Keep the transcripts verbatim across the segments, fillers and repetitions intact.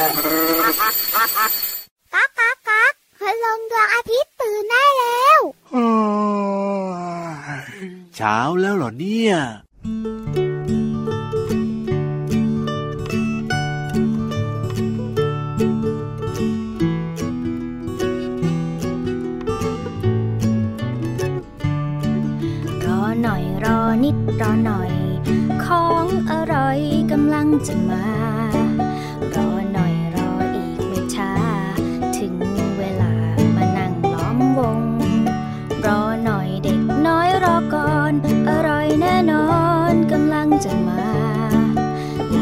ก๊ากก๊ากก๊ากพระลงดวงอาทิตย์ตื่นได้แล้วเช้าแล้วเหรอเนี่ยนิดรอหน่อยของอร่อยกำลังจะมารอหน่อยรออีกไม่ช้าถึงเวลามานั่งล้อมวงรอหน่อยเด็กน้อยรอก่อนอร่อยแน่นอนกำลังจะมาล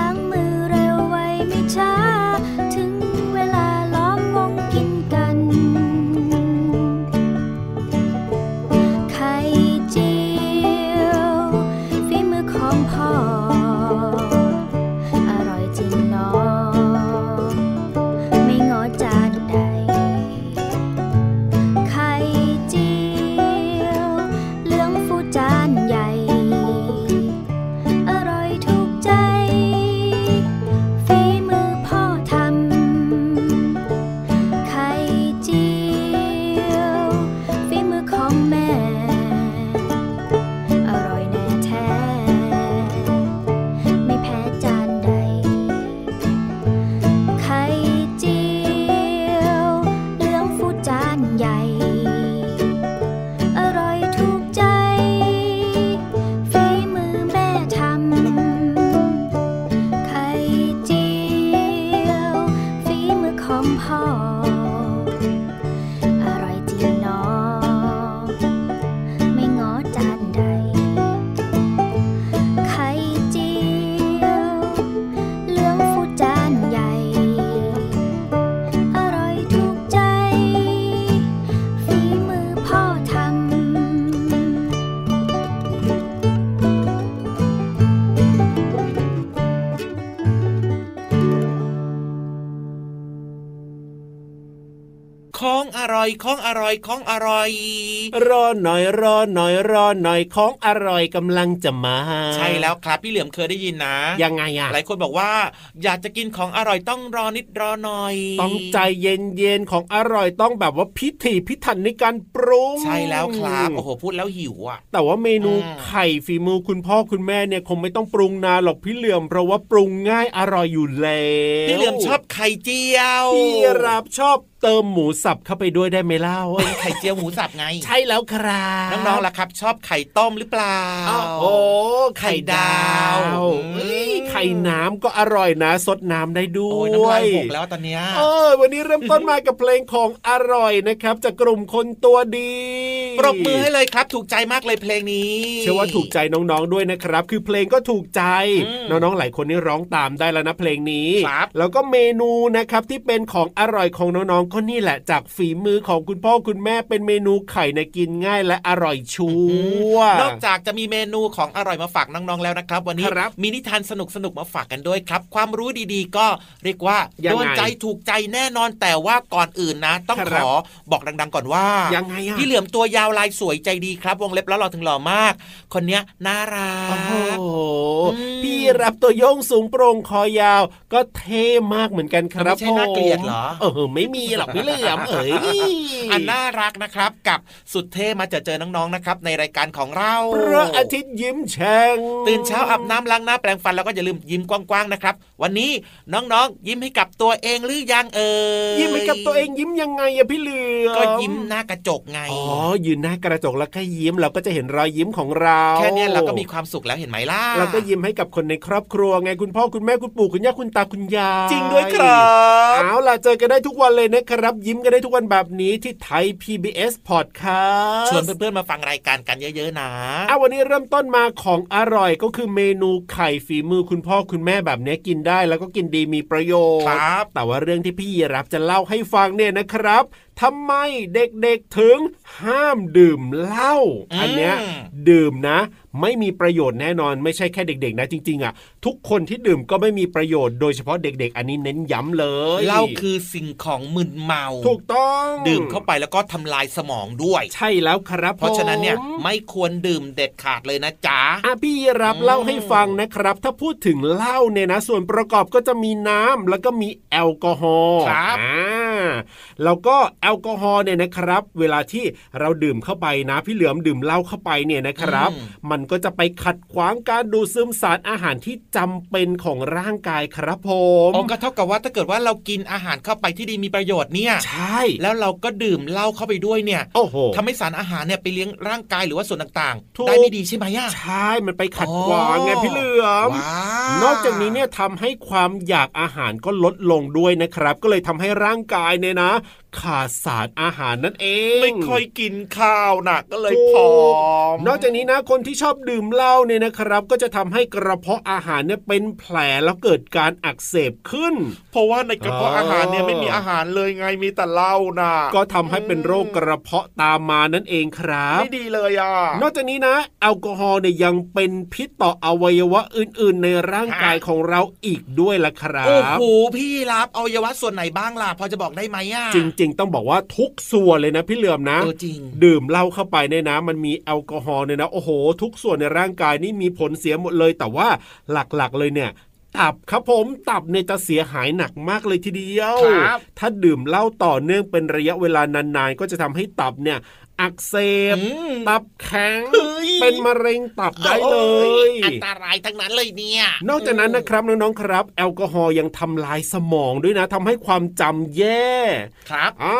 ้างมือเร็วไวไม่ช้าถึงเวลาล้อมวงกินกันไข่เจียวฝีมือของพ่อของอร่อยของอร่อยของอร่อยรอหน่อยรอหน่อยรอหน่อยของอร่อยกำลังจะมาใช่แล้วครับพี่เหลือมเคยได้ยินนะยังไงอ่ะหลายคนบอกว่าอยากจะกินของอร่อยต้องรอนิดรอหน่อยต้องใจเย็นๆของอร่อยต้องแบบว่าพิถีพิถันในการปรุงใช่แล้วครับโอ้โหพูดแล้วหิวอ่ะแต่ว่าเมนูไข่ฝีมือคุณพ่อคุณแม่เนี่ยคงไม่ต้องปรุงนานหรอกพี่เหลือมเพราะว่าปรุงง่ายอร่อยอยู่แล้วพี่เหลือมชอบไข่เจียวพี่รับชอบเติมหมูสับเข้าไปด้วยได้ไหมเล่าเป็นไข่เจียวหมูสับไงใช่แล้วครับน้องๆล่ะครับชอบไข่ต้มหรือเปล่าโอ้ไข่ดาวไข่น้ำก็อร่อยนะสดน้ำได้ด้วยโอ้ยน้ำลายหกแล้วตอนเนี้ยเออวันนี้เริ่มต้นมากับเพลงของอร่อยนะครับจากกลุ่มคนตัวดีปรบมือให้เลยครับถูกใจมากเลยเพลงนี้เชื่อว่าถูกใจน้องๆด้วยนะครับคือเพลงก็ถูกใจน้องๆหลายคนนี่ร้องตามได้แล้วนะเพลงนี้แล้วก็เมนูนะครับที่เป็นของอร่อยของน้องๆก็นี่แหละจากฝีมือของคุณพ่อคุณแม่เป็นเมนูไข่ในกินง่ายและอร่อยชัวร์นอกจากจะมีเมนูของอร่อยมาฝากน้องๆแล้วนะครับวันนี้มีนิทานสนุก นุกมาฝากกันด้วยครับความรู้ดีๆก็เรียกว่าโดนใจถูกใจแน่นอนแต่ว่าก่อนอื่นนะต้องขอบอกดังๆก่อนว่ายังไงพี่เหลือมตัวยาวลายสวยใจดีครับวงเล็บแล้วหล่อถึงหล่อมากคนเนี้ยน่ารักโอ้โหพี่รับตัวโยงสูงโปร่งคอยาวก็เท่มากเหมือนกันครับไม่ใช่น่าเกลียดเหรอเออไม่มีหรอกพี่เหลือมเอ๋ยอันน่ารักนะครับกับสุดเท่มาจะเจอน้องๆนะครับในรายการของเราพระอาทิตย์ยิ้มแฉ่งตื่นเช้าอาบน้ำล้างหน้าแปรงฟันแล้วก็อย่าลืมยิ้มกว้างๆนะครับวันนี้น้องๆยิ้มให้กับตัวเองหรือยังเอ่ยยิ้มให้กับตัวเองยิ้มยังไงอะพี่เหลือมก็ยิ้มหน้ากระจกไงอ๋อยืนหน้ากระจกแล้วก็ยิ้มเราก็จะเห็นรอยยิ้มของเราแค่นี้เราก็มีความสุขแล้วเห็นไหมล่ะเราก็ยิ้มให้กับคนในครอบครัวไงคุณพ่อคุณแม่คุณปู่คุณย่าคุณตาคุณยายจริงด้วยครับเอาล่ะเจอกันได้ทุกวันเลยนะครับยิ้มกันได้ทุกวันแบบนี้ที่ไทย พี บี เอส Podcast ชวนเพื่อนๆมาฟังรายการกันเยอะๆนะเอาวันนี้เริ่มต้นมาของอร่อยก็คือเมนูไข่ฝีมือคุณพ่อคุณแม่แบบนี้กินได้แล้วก็กินดีมีประโยชน์แต่ว่าเรื่องที่พี่ยีรับจะเล่าให้ฟังเนี่ยนะครับทำไมเด็กๆถึงห้ามดื่มเหล้า อ, อันเนี้ยดื่มนะไม่มีประโยชน์แน่นอนไม่ใช่แค่เด็กๆนะจริงๆอ่ะทุกคนที่ดื่มก็ไม่มีประโยชน์โดยเฉพาะเด็กๆอันนี้เน้นย้ำเลยเหล้าคือสิ่งของมึนเมาถูกต้องดื่มเข้าไปแล้วก็ทำลายสมองด้วยใช่แล้วครับเพราะฉะนั้นเนี่ยไม่ควรดื่มเด็ดขาดเลยนะจ๊ะพี่รับเล่าให้ฟังนะครับถ้าพูดถึงเหล้าเนี่ยนะส่วนประกอบก็จะมีน้ำแล้วก็มีแอลกอฮอล์ครับแล้วก็แอลกอฮอล์เนี่ยนะครับเวลาที่เราดื่มเข้าไปนะพี่เหลือมดื่มเหล้าเข้าไปเนี่ยนะครับมันก็จะไปขัดขวางการดูดซึมสารอาหารที่จำเป็นของร่างกายครับผมอ๋อก็เท่ากับว่าถ้าเกิดว่าเรากินอาหารเข้าไปที่ดีมีประโยชน์เนี่ยใช่แล้วเราก็ดื่มเหล้าเข้าไปด้วยเนี่ยโอ้โหทำให้สารอาหารเนี่ยไปเลี้ยงร่างกายหรือว่าส่วนต่างๆได้ไม่ดีใช่ไหมย่าใช่มันไปขัดขวางไงพี่เหลือมนอกจากนี้เนี่ยทำให้ความอยากอาหารก็ลดลงด้วยนะครับก็เลยทำให้ร่างกายเนี่ยนะขาดสารอาหารนั่นเองไม่ค่อยกินข้าวนะก็เลยผอมนอกจากนี้นะคนที่ชอบดื่มเหล้าเนี่ยนะครับก็จะทำให้กระเพาะอาหารเนี่ยเป็นแผลแล้วเกิดการอักเสบขึ้นเพราะว่าในกระเพาะอาหารเนี่ยไม่มีอาหารเลยไงมีแต่เหล้านะก็ทำให้เป็นโรคกระเพาะตามมานั่นเองครับไม่ดีเลยอ่ะนอกจากนี้นะแอลกอฮอล์เนี่ยยังเป็นพิษต่ออวัยวะอื่นๆในร่างกายของเราอีกด้วยล่ะครับโอ้โหพี่รับอวัยวะส่วนไหนบ้างล่ะพอจะบอกได้ไหมอ่ะจริงๆต้องบอกว่าทุกส่วนเลยนะพี่เหลือมนะดื่มเหล้าเข้าไปเนี่ยนะมันมีแอลกอฮอล์เนี่ยนะโอ้โหทุกส่วนในร่างกายนี่มีผลเสียหมดเลยแต่ว่าหลักๆเลยเนี่ยตับครับผมตับเนี่ยจะเสียหายหนักมากเลยทีเดียวถ้าดื่มเหล้าต่อเนื่องเป็นระยะเวลานานๆก็จะทำให้ตับเนี่ยอักเสบตับแข็งเป็นมะเร็งตับได้เลยอันตรายทั้งนั้นเลยเนี่ยนอกจากนั้นนะครับน้องๆครับแอลกอฮอล์ยังทำลายสมองด้วยนะทำให้ความจำแย่ครับอ่า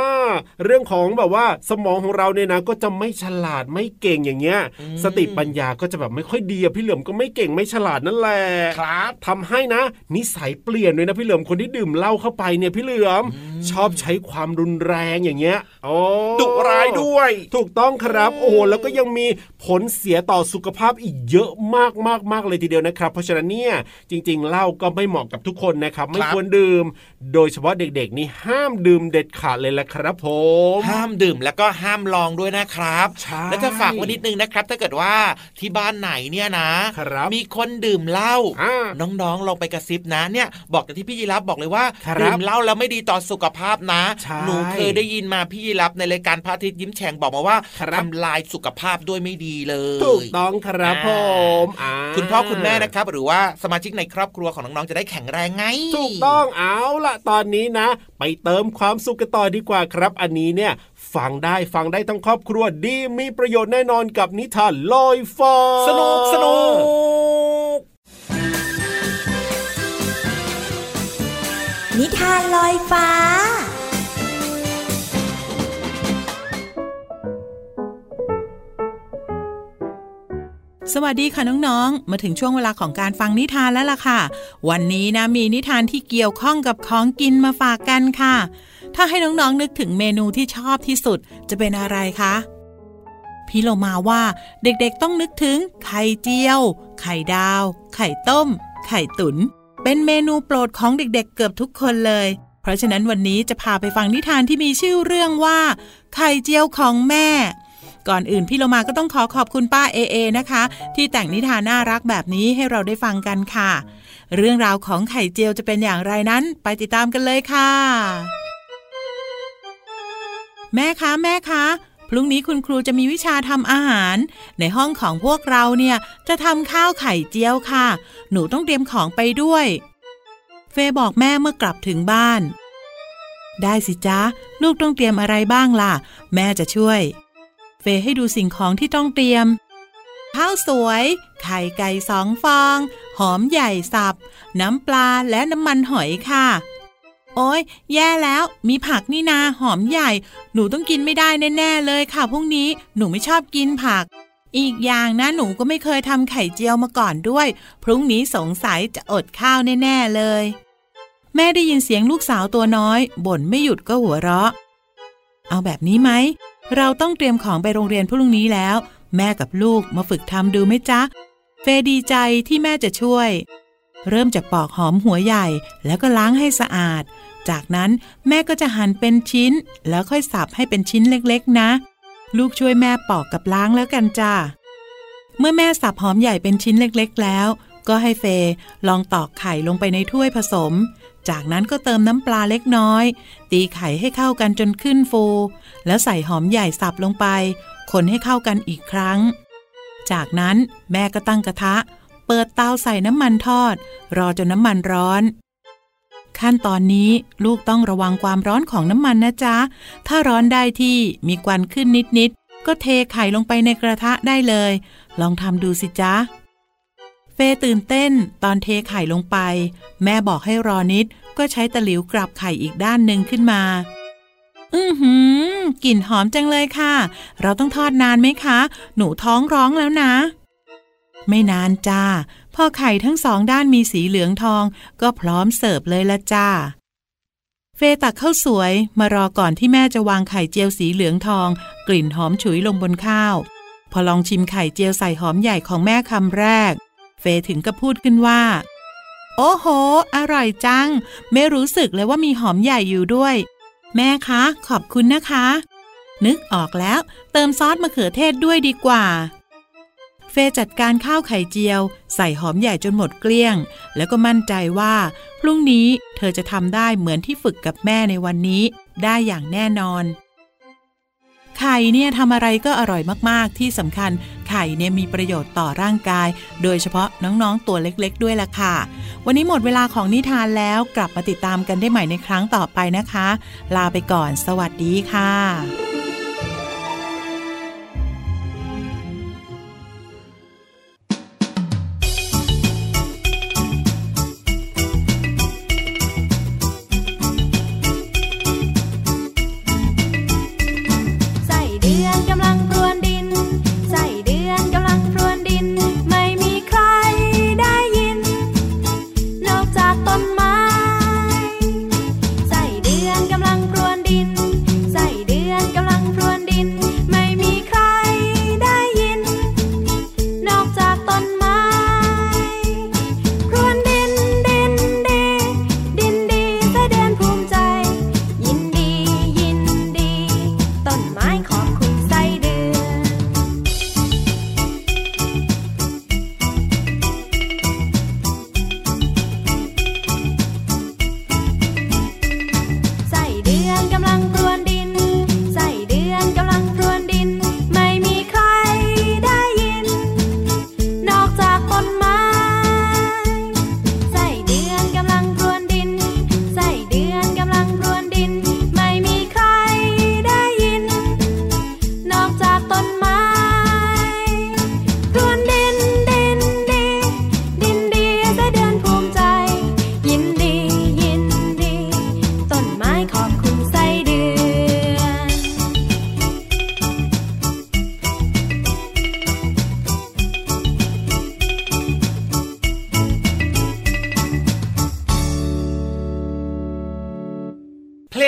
เรื่องของแบบว่าสมองของเราเนี่ยนะก็จะไม่ฉลาดไม่เก่งอย่างเงี้ยสติปัญญาก็จะแบบไม่ค่อยดีพี่เหลือมก็ไม่เก่งไม่ฉลาดนั่นแหละครับทำให้นะนิสัยเปลี่ยนเลยนะพี่เหลือมคนที่ดื่มเหล้าเข้าไปเนี่ยพี่เหลือมชอบใช้ความรุนแรงอย่างเงี้ยโอ้ดุร้ายด้วยถูกต้องครับโอ้โหแล้วก็ยังมีผลเสียต่อสุขภาพอีกเยอะมากมากมากเลยทีเดียวนะครับเพราะฉะนั้นเนี่ยจริงๆเหล้าก็ไม่เหมาะกับทุกคนนะครับไม่ควรดื่มโดยเฉพาะเด็กๆนี่ห้ามดื่มเด็ดขาดเลยละครับผมห้ามดื่มแล้วก็ห้ามลองด้วยนะครับแล้วจะฝากไว้นิดนึงนะครับถ้าเกิดว่าที่บ้านไหนเนี่ยนะมีคนดื่มเหล้าน้องๆลองไปกระซิบนะเนี่ยบอกกับที่พี่ยีรับบอกเลยว่าดื่มเหล้าแล้วไม่ดีต่อสุขภาพนะหนูเคยได้ยินมาพี่ยีรับในรายการพระอาทิตย์ยิ้มแฉ่งบอกมาว่าทำลายสุขภาพด้วยไม่ดีเลยถูกต้องครับผมคุณพ่อคุณแม่นะครับหรือว่าสมาชิกในครอบครัวของน้องๆจะได้แข็งแรงไงถูกต้องเอาล่ะตอนนี้นะไปเติมความสุขกันต่อดีกว่าครับอันนี้เนี่ยฟังได้ฟังได้ทั้งครอบครัวดีมีประโยชน์แน่นอนกับนิทานลอยฟ้าสนุกสนุกนิทานลอยฟ้าสวัสดีค่ะน้องๆมาถึงช่วงเวลาของการฟังนิทานแล้วล่ะค่ะวันนี้นะมีนิทานที่เกี่ยวข้องกับของกินมาฝากกันค่ะถ้าให้น้องๆนึกถึงเมนูที่ชอบที่สุดจะเป็นอะไรคะพี่เรามาว่าเด็กๆต้องนึกถึงไข่เจียวไข่ดาวไข่ต้มไข่ตุ๋นเป็นเมนูโปรดของเด็กๆเกือบทุกคนเลยเพราะฉะนั้นวันนี้จะพาไปฟังนิทานที่มีชื่อเรื่องว่าไข่เจียวของแม่ ก่อนอื่นพี่โลมาก็ต้องขอขอบคุณป้าเอเอนะคะที่แต่งนิทานน่ารักแบบนี้ให้เราได้ฟังกันค่ะเรื่องราวของไข่เจียวจะเป็นอย่างไรนั้นไปติดตามกันเลยค่ะแม่คะแม่คะพรุ่งนี้คุณครูจะมีวิชาทำอาหารในห้องของพวกเราเนี่ยจะทำข้าวไข่เจียวค่ะหนูต้องเตรียมของไปด้วยเฟย์บอกแม่เมื่อกลับถึงบ้านได้สิจ๊ะลูกต้องเตรียมอะไรบ้างล่ะแม่จะช่วยเฟย์ให้ดูสิ่งของที่ต้องเตรียมข้าวสวยไข่ไก่สองฟองหอมใหญ่สับน้ำปลาและน้ำมันหอยค่ะโอ๊ยแย่แล้วมีผักนี่นาหอมใหญ่หนูต้องกินไม่ได้แน่ๆเลยค่ะพรุ่งนี้หนูไม่ชอบกินผักอีกอย่างนะหนูก็ไม่เคยทำไข่เจียวมาก่อนด้วยพรุ่งนี้สงสัยจะอดข้าวแน่ๆเลยแม่ได้ยินเสียงลูกสาวตัวน้อยบ่นไม่หยุดก็หัวเราะเอาแบบนี้ไหมเราต้องเตรียมของไปโรงเรียนพรุ่งนี้แล้วแม่กับลูกมาฝึกทำดูไหมจ๊ะเฟย์ดีใจที่แม่จะช่วยเริ่มจากปอกหอมหัวใหญ่แล้วก็ล้างให้สะอาดจากนั้นแม่ก็จะหั่นเป็นชิ้นแล้วค่อยสับให้เป็นชิ้นเล็กๆนะลูกช่วยแม่ปอกกับล้างแล้วกันจ้าเมื่อแม่สับหอมใหญ่เป็นชิ้นเล็กๆแล้วก็ให้เฟย์ลองตอกไข่ลงไปในถ้วยผสมจากนั้นก็เติมน้ำปลาเล็กน้อยตีไข่ให้เข้ากันจนขึ้นฟูแล้วใส่หอมใหญ่สับลงไปคนให้เข้ากันอีกครั้งจากนั้นแม่ก็ตั้งกระทะเปิดเตาใส่น้ำมันทอดรอจนน้ำมันร้อนขั้นตอนนี้ลูกต้องระวังความร้อนของน้ำมันนะจ๊ะถ้าร้อนได้ที่มีควันขึ้นนิดๆก็เทไข่ลงไปในกระทะได้เลยลองทำดูสิจ๊ะเฟย์ตื่นเต้นตอนเทไข่ลงไปแม่บอกให้รอนิดก็ใช้ตะหลิวกลับไข่อีกด้านหนึ่งขึ้นมาอื้อหือกลิ่นหอมจังเลยค่ะเราต้องทอดนานไหมคะหนูท้องร้องแล้วนะไม่นานจ้าพอไข่ทั้งสองด้านมีสีเหลืองทองก็พร้อมเสิร์ฟเลยละจ้าเฟย์ตักข้าวสวยมารอก่อนที่แม่จะวางไข่เจียวสีเหลืองทองกลิ่นหอมฉุยลงบนข้าวพอลองชิมไข่เจียวใส่หอมใหญ่ของแม่คำแรกเฟย์ถึงกับพูดขึ้นว่าโอ้โหอร่อยจังไม่รู้สึกเลยว่ามีหอมใหญ่อยู่ด้วยแม่คะขอบคุณนะคะนึกออกแล้วเติมซอสมะเขือเทศด้วยดีกว่าเฟย์จัดการข้าวไข่เจียวใส่หอมใหญ่จนหมดเกลี้ยงแล้วก็มั่นใจว่าพรุ่งนี้เธอจะทำได้เหมือนที่ฝึกกับแม่ในวันนี้ได้อย่างแน่นอนไข่เนี่ยทำอะไรก็อร่อยมากๆที่สำคัญไข่เนี่ยมีประโยชน์ต่อร่างกายโดยเฉพาะน้องๆตัวเล็กๆด้วยล่ะค่ะวันนี้หมดเวลาของนิทานแล้วกลับมาติดตามกันได้ใหม่ในครั้งต่อไปนะคะลาไปก่อนสวัสดีค่ะ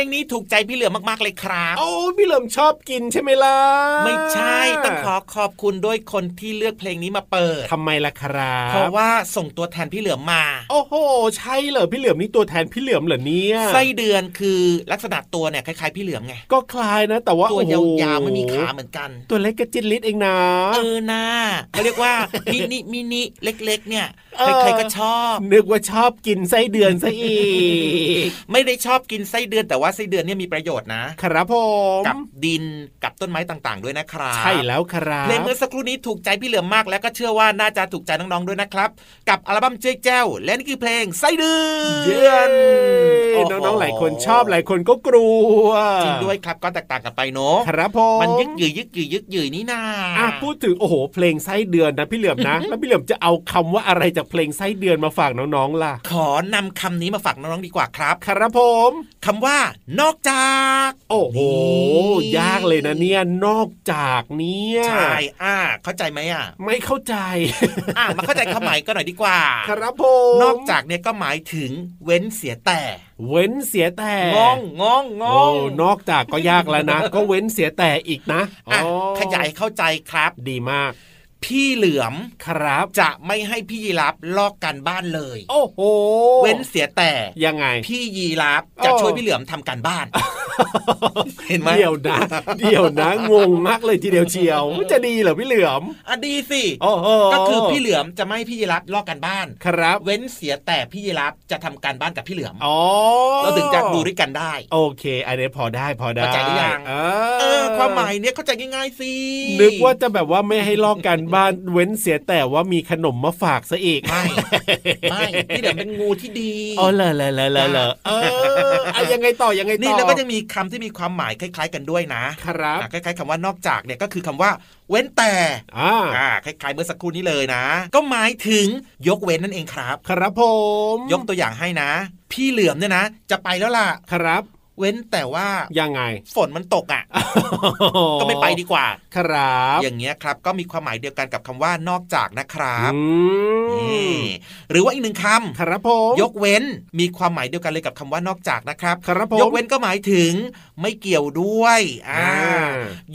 งนี้ถูกใจพี่เหลือมากๆเลยครับโอ้พี่เหลือมชอบกินใช่ไหมล่ะไม่ใช่ต้องขอขอบคุณด้วยคนที่เลือกเพลงนี้มาเปิดทำไมล่ะครับเพราะว่าส่งตัวแทนพี่เหลือมมาโอ้โหใช่เหรอพี่เหลือมนี่ตัวแทนพี่เหลือมเหรอเนี่ยไส้เดือนคือลักษณะตัวเนี่ยคล้ายๆพี่เหลือมไงก็คล้ายนะแต่ว่าตัวยาวๆมันมีขาเหมือนกันตัวเล็กกระจิตลิดเองนะเออหน้าเขาเรียกว่ามินิมินิเล็กๆเนี่ยใครๆก็ชอบนึกว่าชอบกินไส้เดือนซะอีกไม่ได้ชอบกินไส้เดือนแต่ว่าไส้เดือนเนี่ยมีประโยชน์นะครับผมกับดินกับต้นไม้ต่างๆด้วยนะครับใช่แล้วครับเพลงเมื่อสักครู่นี้ถูกใจพี่เหลือมมากแล้วก็เชื่อว่าน่าจะถูกใจน้องๆด้วยนะครับกับอัลบั้มเจ๊แจ้วและนี่คือเพลงไส้เดือนน้องๆหลายคนชอบหลายคนก็กลัวจริงด้วยครับก็แตกต่างกันไปเนาะครับผมมันยึกยืดยึกยืดยึกยืดนี่นาอ่ะพูดถึงโอ้โหเพลงไส้เดือนนะพี่เหลือมนะแล้วพี่เหลือมจะเอาคำว่าอะไรจากเพลงไส้เดือนมาฝากน้องๆล่ะขอนำคำนี้มาฝากน้องๆดีกว่าครับครับผมคำว่านอกจากโอ้โหยากเลยนะเนี่ยนอกจากเนี่ยใช่อ่ะเข้าใจไหมอ่ะไม่เข้าใจอ่ะมาเข้าใจคำหมายก็หน่อยดีกว่าครับผมนอกจากเนี่ยก็หมายถึงเว้นเสียแต่เว้นเสียแต่งงงงงนอกจากก็ยากแล้วนะก็เว้นเสียแต่อีกนะอ่ะขยายเข้าใจครับดีมากพี่เหลือมครับจะไม่ให้พี่ยีรับลอกกันบ้านเลยโอ้โหเว้นเสียแต่ยังไงพี่ยีรับจะช่วยพี่เหลือมทำการบ้าน เห็นไหมเดี๋ยวนะเดี๋ยวนะงงมากเลยทีเดียวเชียวจะดีเหรอพี่เหลือมอ่ะดีสิโอ้โหก็คือพี่เหลือมจะไม่ให้พี่ยีรับลอกกันบ้านครับเว้นเสียแต่พี่ยีรับจะทำการบ้านกับพี่เหลือมอ๋อเราถึงจะดูด้วยกันได้โอเคอันนี้พอได้พอได้เข้าใจหรือยังเออความหมายเนี้ยเข้าใจง่ายๆสินึกว่าจะแบบว่าไม่ให้ลอกกันบ้านเว้นเสียแต่ว่ามีขนมมาฝากซะอีกไม่ไม่พี่เหลือมเป็นงูที่ดีอ๋อเหรอเหรอเหรอเหรอเอออะยังไงต่อยังไงต่อนี่แล้วก็ยังมีคำที่มีความหมายคล้ายๆกันด้วยนะครับคล้ายๆคำว่านอกจากเนี่ยก็คือคำว่าเว้นแต่อ่าคล้ายๆเมื่อสักครู่นี้เลยนะก็หมายถึงยกเว้นนั่นเองครับครับผมยกตัวอย่างให้นะพี่เหลือมเนี่ยนะจะไปแล้วล่ะครับเว้นแต่ว่ายังไงฝนมันตกอ่ะ ก็ไม่ไปดีกว่าครับอย่างเงี้ยครับก็มีความหมายเดียวกันกับคำว่านอกจากนะครับหรือว่าอีกหนึ่งคำครับผมยกเว้นมีความหมายเดียวกันเลยกับคำว่านอกจากนะครับครับผมยกเว้นก็หมายถึงไม่เกี่ยวด้วยอ่า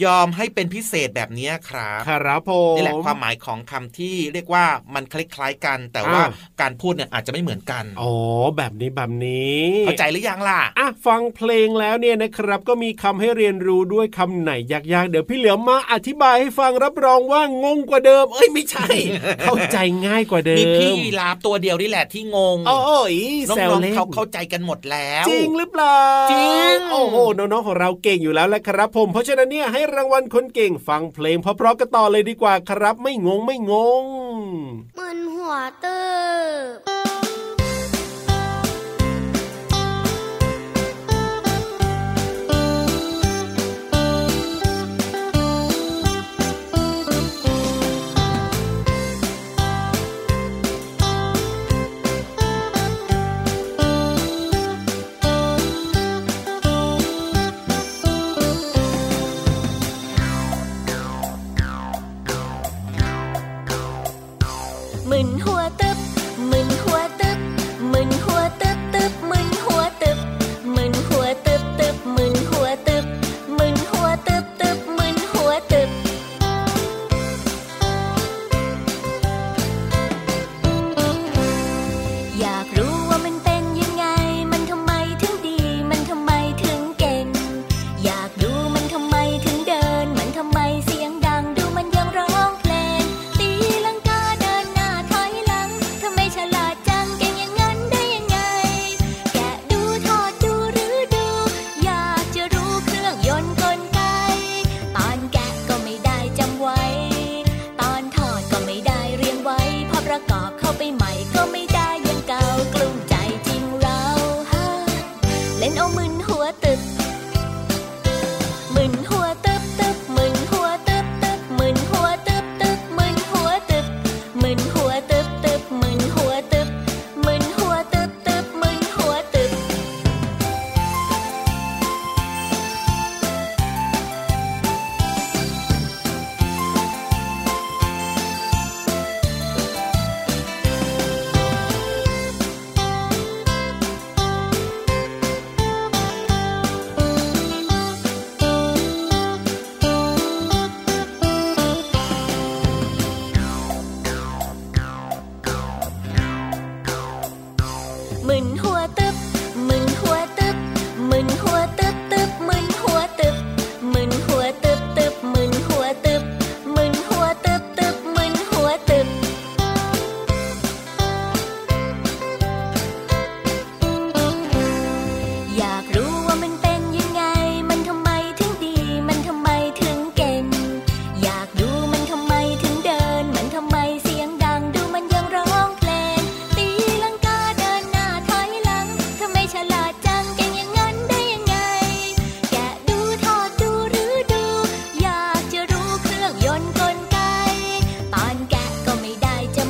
ยอมให้เป็นพิเศษแบบนี้ครับครับผมนี่แหละความหมายของคำที่เรียกว่ามันคล้ายๆกันแต่ว่าการพูดเนี่ยอาจจะไม่เหมือนกันอ๋อแบบนี้แบบนี้เข้าใจหรือยังล่ะอ่ะฟังเพลงแล้วเนี่ยนะครับก็มีคำให้เรียนรู้ด้วยคำไหนยากๆเดี๋ยวพี่เหลือมมาอธิบายให้ฟังรับรองว่างงกว่าเดิมเอ้ยไม่ใช่ เข้าใจง่ายกว่าเดิมมีพี่ยีราฟตัวเดียวนี่แหละที่งงโอ้ยน้องๆเขาเข้าใจกันหมดแล้วจริงหรือเปล่าจริงโอ้โหน้องๆของเราเก่งอยู่แล้วแหละครับผมเพราะฉะนั้นเนี่ยให้รางวัลคนเก่งฟังเพลงเพราะๆกันต่อเลยดีกว่าครับไม่งงไม่งงมึนหัวเติบ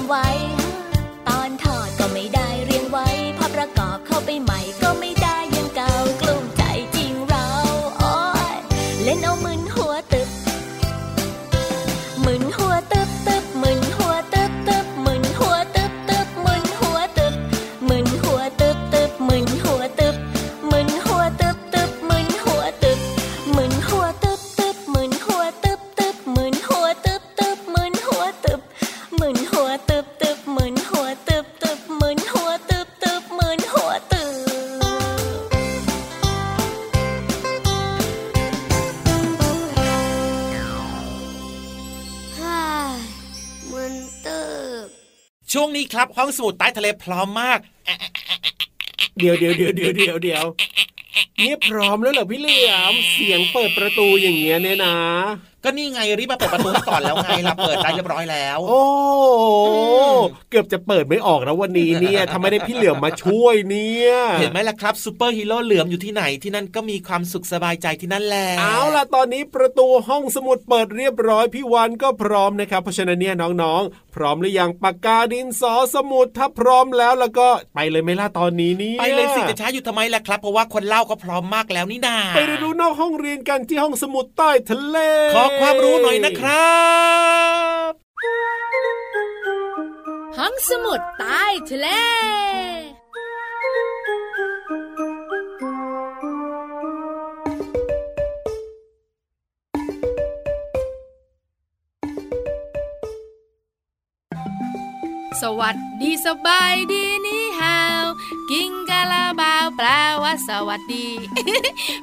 ไว้ตอนถอดก็ไม่ได้เรียงไว้พอประกอบเข้าไปใหม่ก็ไม่ได้ยังเก่ากลุ้มใจจริงเราโอ้ยเล่นเอามึนหัวตึบมึนหัวตึบตึบมึนหัวตึบตึบมึนหัวตึบตึบมึนหัวตึบมึนหัวตึบตึบมึนหัวตึบมึนหัวตึบตึบมึนหัวตึบมึนหัวตึบตึบมึนหัวตึบตึบมึนหัวตึบตึบมึนหัวตึบมึนหัวตึบตึบมึนหัวตึบตึบมึนหัวตึบตึบมึนหัวตึบฮ่ามึนตึบช่วงนี้ครับห้องสมุดใต้ทะเลพร้อมมากเดี๋ยวเดี๋ยวเดี๋ยวเดี๋ยวเดี๋ยวเดี๋ยวนี่พร้อมแล้วเหรอพี่เหลี่ยมเสียงเปิดประตูอย่างเงี้ยเนี่ยนะก็นี่ไงรีบมาเปิดประตูก่อนแล้วไงเราเปิดได้เรียบร้อยแล้วโอ้เกือบจะเปิดไม่ออกแล้ววันนี้เนี่ยทำไมได้พี่เหลือมมาช่วยเนี่ยเห็นไหมล่ะครับซูเปอร์ฮีโร่เหลือมอยู่ที่ไหนที่นั่นก็มีความสุขสบายใจที่นั่นแหละเอาล่ะตอนนี้ประตูห้องสมุดเปิดเรียบร้อยพี่วันก็พร้อมนะครับเพราะฉะนั้นเนี่ยน้องๆพร้อมหรือยังปากกาดินสอสมุดถ้าพร้อมแล้วแล้วก็ไปเลยไหมล่ะตอนนี้นี่ไปเลยสิจะช้าอยู่ทำไมล่ะครับเพราะว่าคนเล่าก็พร้อมมากแล้วนี่นาไปเรียนรู้นอกห้องเรียนกันที่ห้องสมุดใต้ทะเลขอความรู้หน่อยนะครับห้องสมุดใต้ทะเลสวัสดีสบายดีนี่ฮาวกิงกะลาบาวแปลว่าสวัสดี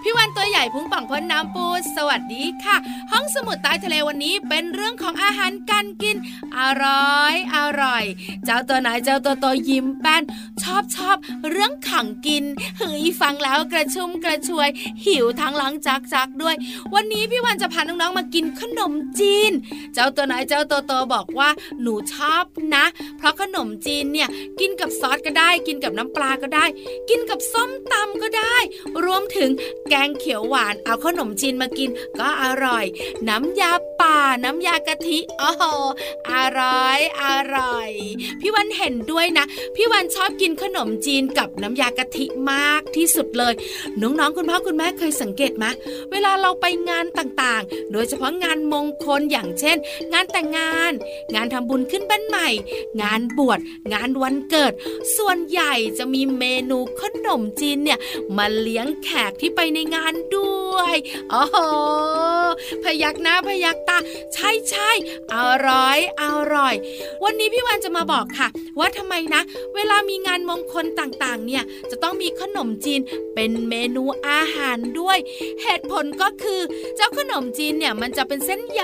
พี่วันตัวใหญ่พุงป่องพ้นน้ำปูสวัสดีค่ะห้องสมุดใต้ทะเลวันนี้เป็นเรื่องของอาหารการกินอร่อยอร่อยเจ้าตัวไหนเจ้าตัวโตยิ้มแป้นชอบชอบเรื่องของกินเฮ้ยฟังแล้วกระชุ่มกระชวยหิวทั้งหลังจักจักด้วยวันนี้พี่วันจะพาน้องๆมากินขนมจีนเจ้าตัวไหนเจ้าตัวโตบอกว่าหนูชอบนะเพราะขนมจีนเนี่ยกินกับซอสก็ได้กินกับน้ำปลาก็ได้กินกับส้มตำก็ได้รวมถึงแกงเขียวหวานเอาขนมจีนมากินก็อร่อยน้ำยาป่าน้ำยากะทิโอ้โหอร่อยอร่อยพี่วันเห็นด้วยนะพี่วันชอบกินขนมจีนกับน้ำยากะทิมากที่สุดเลยน้องๆคุณพ่อคุณแม่เคยสังเกตไหมเวลาเราไปงานต่างๆโดยเฉพาะงานมงคลอย่างเช่นงานแต่งงานงานทำบุญขึ้นบ้านใหม่งานบวชงานวันเกิดส่วนใหญ่จะมีเมนูขนมจีนเนี่ยมาเลี้ยงแขกที่ไปในงานด้วยโอ้โหพยักหน้าพยักตาใช่ใช่อร่อยอร่อยวันนี้พี่วันจะมาบอกค่ะว่าทำไมนะเวลามีงานมงคลต่างๆเนี่ยจะต้องมีขนมจีนเป็นเมนูอาหารด้วยเหตุผลก็คือเจ้าขนมจีนเนี่ยมันจะเป็นเส้นย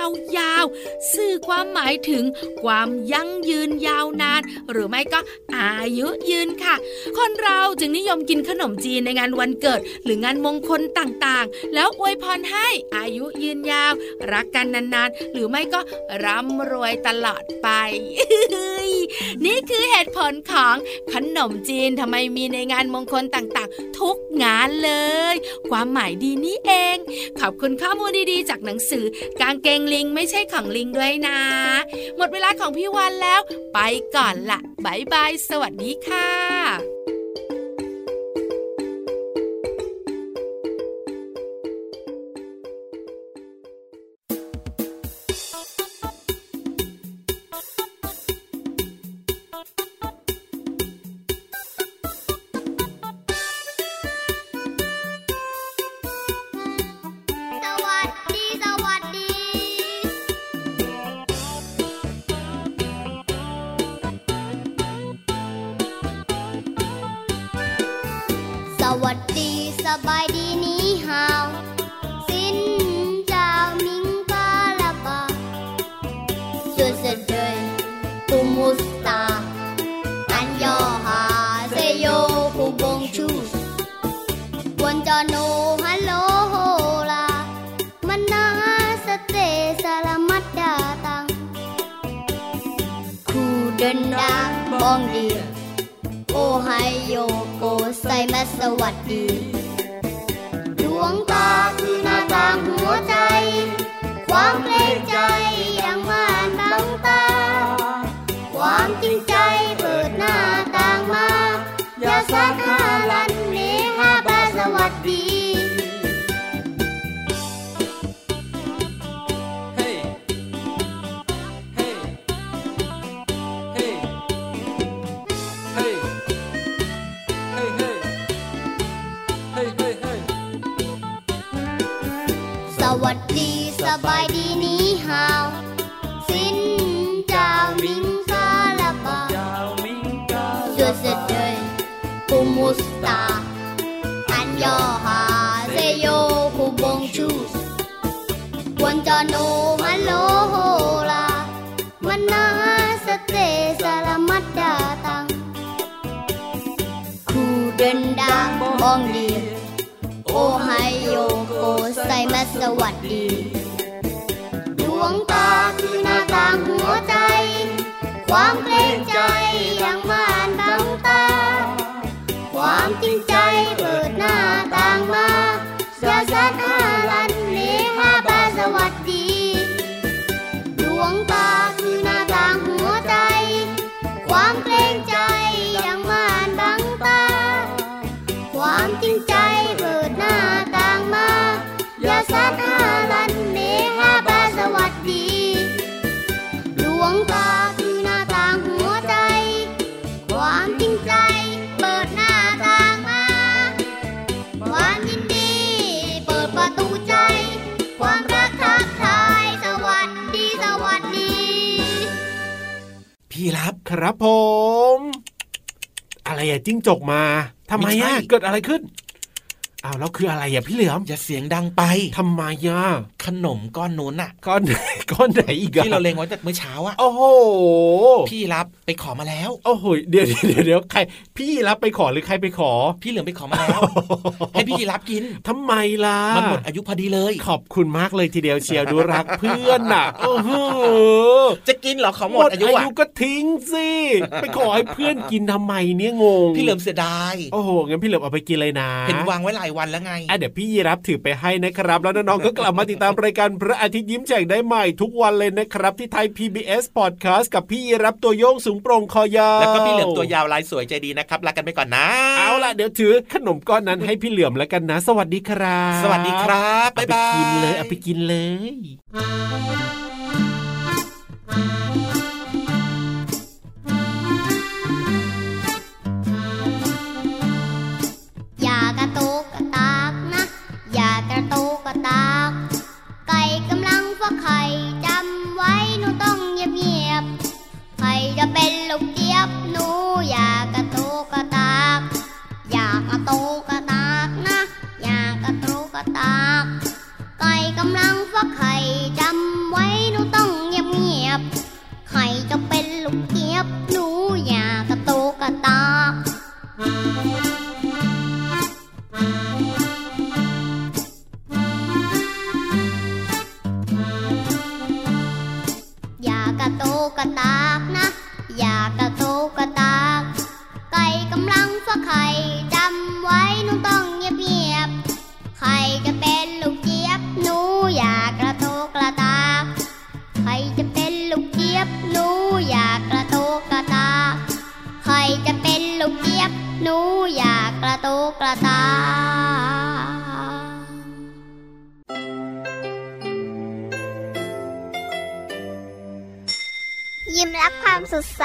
าวๆสื่อความหมายถึงความยั่งยืนยาวนานหรือไม่ก็อายุยืนค่ะคนเราจึงนิยมกินขนมจีนในงานวันเกิดหรืองานมงคลต่างๆแล้วอวยพรให้อายุยืนยาวรักกันนานๆหรือไม่ก็ร่ำรวยตลอดไป นี่คือเหตุผลของขนมจีนทำไมมีในงานมงคลต่างๆทุกงานเลยความหมายดีนี่เองขอบคุณข้อมูลดีๆจากหนังสือกางเกงลิงไม่ใช่ของลิงด้วยนะหมดเวลาของพี่วันแล้วไปก่อนละบ๊ายบายสวัสดีค่ะสวัสดีสบายดีนี้ฮาวสินจามิงปาลาปาสุดสุดเลยตุมุสตาอันยอฮาเซโยคุบงชูควรจะโนฮัลโลโฮลามันนาสเตสลามัดดาตังคูเดินดังบองเรียโอไฮโยโกไซมัสสวัสดีดวงตาคือหน้าต่างหัวใจความเกรงใจยังม่านตั้งตาความ จริงใจเปิดหน้าต่างมายาสักห้าลันเนหาบาสวัสดีสวัสดีสบายดีนี้ฮาวสินเจ้ามิงกาลาปาเดือดเสดยคุมุสตาอันยอฮาเซโยคุบงชูสควนจาโนฮัลโลโฮลามันนาสเตสลามัดดาตังคูเดนดาบองดีโอไฮโยโกไซมัสสวัสดีดวงตาคือหน้าต่างหัวใจความเกรงใจยังมานบังตาความจริงใจเปิดหน้าต่างมาเจ้าสัตว์ห้าลันเลห้าบาสวัสดีดวงตาคือหน้าต่างหัวใจความเกรงใจยังมานบังตาความจริงใจสัตว์ห้าลันเนห้าบาสวัสดีดวงตาคือหน้าต่างหัวใจความจริงใจเปิดหน้าต่างมาความยินดีเปิดประตูใจความรักทักทายสวัสดีสวัสดีพี่รับครับผมอะไรอะจิ้งจกมาทำไมอะเกิดอะไรขึ้นอ้าวแล้วคืออะไรอ่ะพี่เหลือมอย่าเสียงดังไปทำไมอ่ะขนมก้อนนู้นอ่ะก้อนไหนก้อนไหนอีกที่เราเล็งไว้ตั้งแต่เมื่อเช้าอ่ะโอ้โหพี่รับไปขอมาแล้วโอ้โหเดี๋ยวเดี๋ยวใครพี่รับไปขอหรือใครไปขอพี่เหลือมไปขอมาแล้วให้พี่รับกินทำไมล่ะมันหมดอายุพอดีเลยขอบคุณมากเลยทีเดียวเชียวดูรักเพื่อนอ่ะโอ้โหจะกินเหรอเขาหมดอายุอายุก็ทิ้งสิไปขอให้เพื่อนกินทำไมเนี่ยงงพี่เหลือมเสียดายโอ้โหงั้นพี่เหลือมเอาไปกินเลยนะเห็นวางไว้วันแล้วไงอ่ะเดี๋ยวพี่ยีรับถือไปให้นะครับแล้วน้องๆก็กลับมาติดตามรายการพระอาทิตย์ยิ้มแฉ่งได้ใหม่ทุกวันเลยนะครับที่ไทย พี บี เอส Podcast กับพี่ยีรับตัวโยงสูงโปร่งคอยาวแล้วก็พี่เหลือมตัวยาวลายสวยใจดีนะครับลากันไปก่อนนะเอาล่ะเดี๋ยวถือขนมก้อนนั้นให้พี่เหลือมแล้วกันนะสวัสดีครับสวัสดีครับบ๊ายบายไปกินเลยเอาไปกินเลยไก่กำลังฟักไข่จำไว้หนูต้องเงียบเงียบไข่จะเป็นลูกเจี๊ยบหนูอยากกระตุกกระตากอยากกระตุกกระตากนะอยากกระตุกกระตากไก่กำลังฟักไข่จำไว้หนูต้องเงียบเงียบไข่จะเป็นลูกเจี๊ยบหนูอยากกระตุกกระตากกระตากนะอยากกระตุกกระตากไก่กำลังฟักไข่จำไว้หนูต้องเงียบเงียบไข่จะเป็นลูกเจี๊ยบหนูอยากกระตุกกระตากไข่จะเป็นลูกเจี๊ยบหนูอยากกระตุกกระตากไข่จะเป็นลูกเจี๊ยบหนูอยากกระตุกกระตากยิ้มรับความสดใส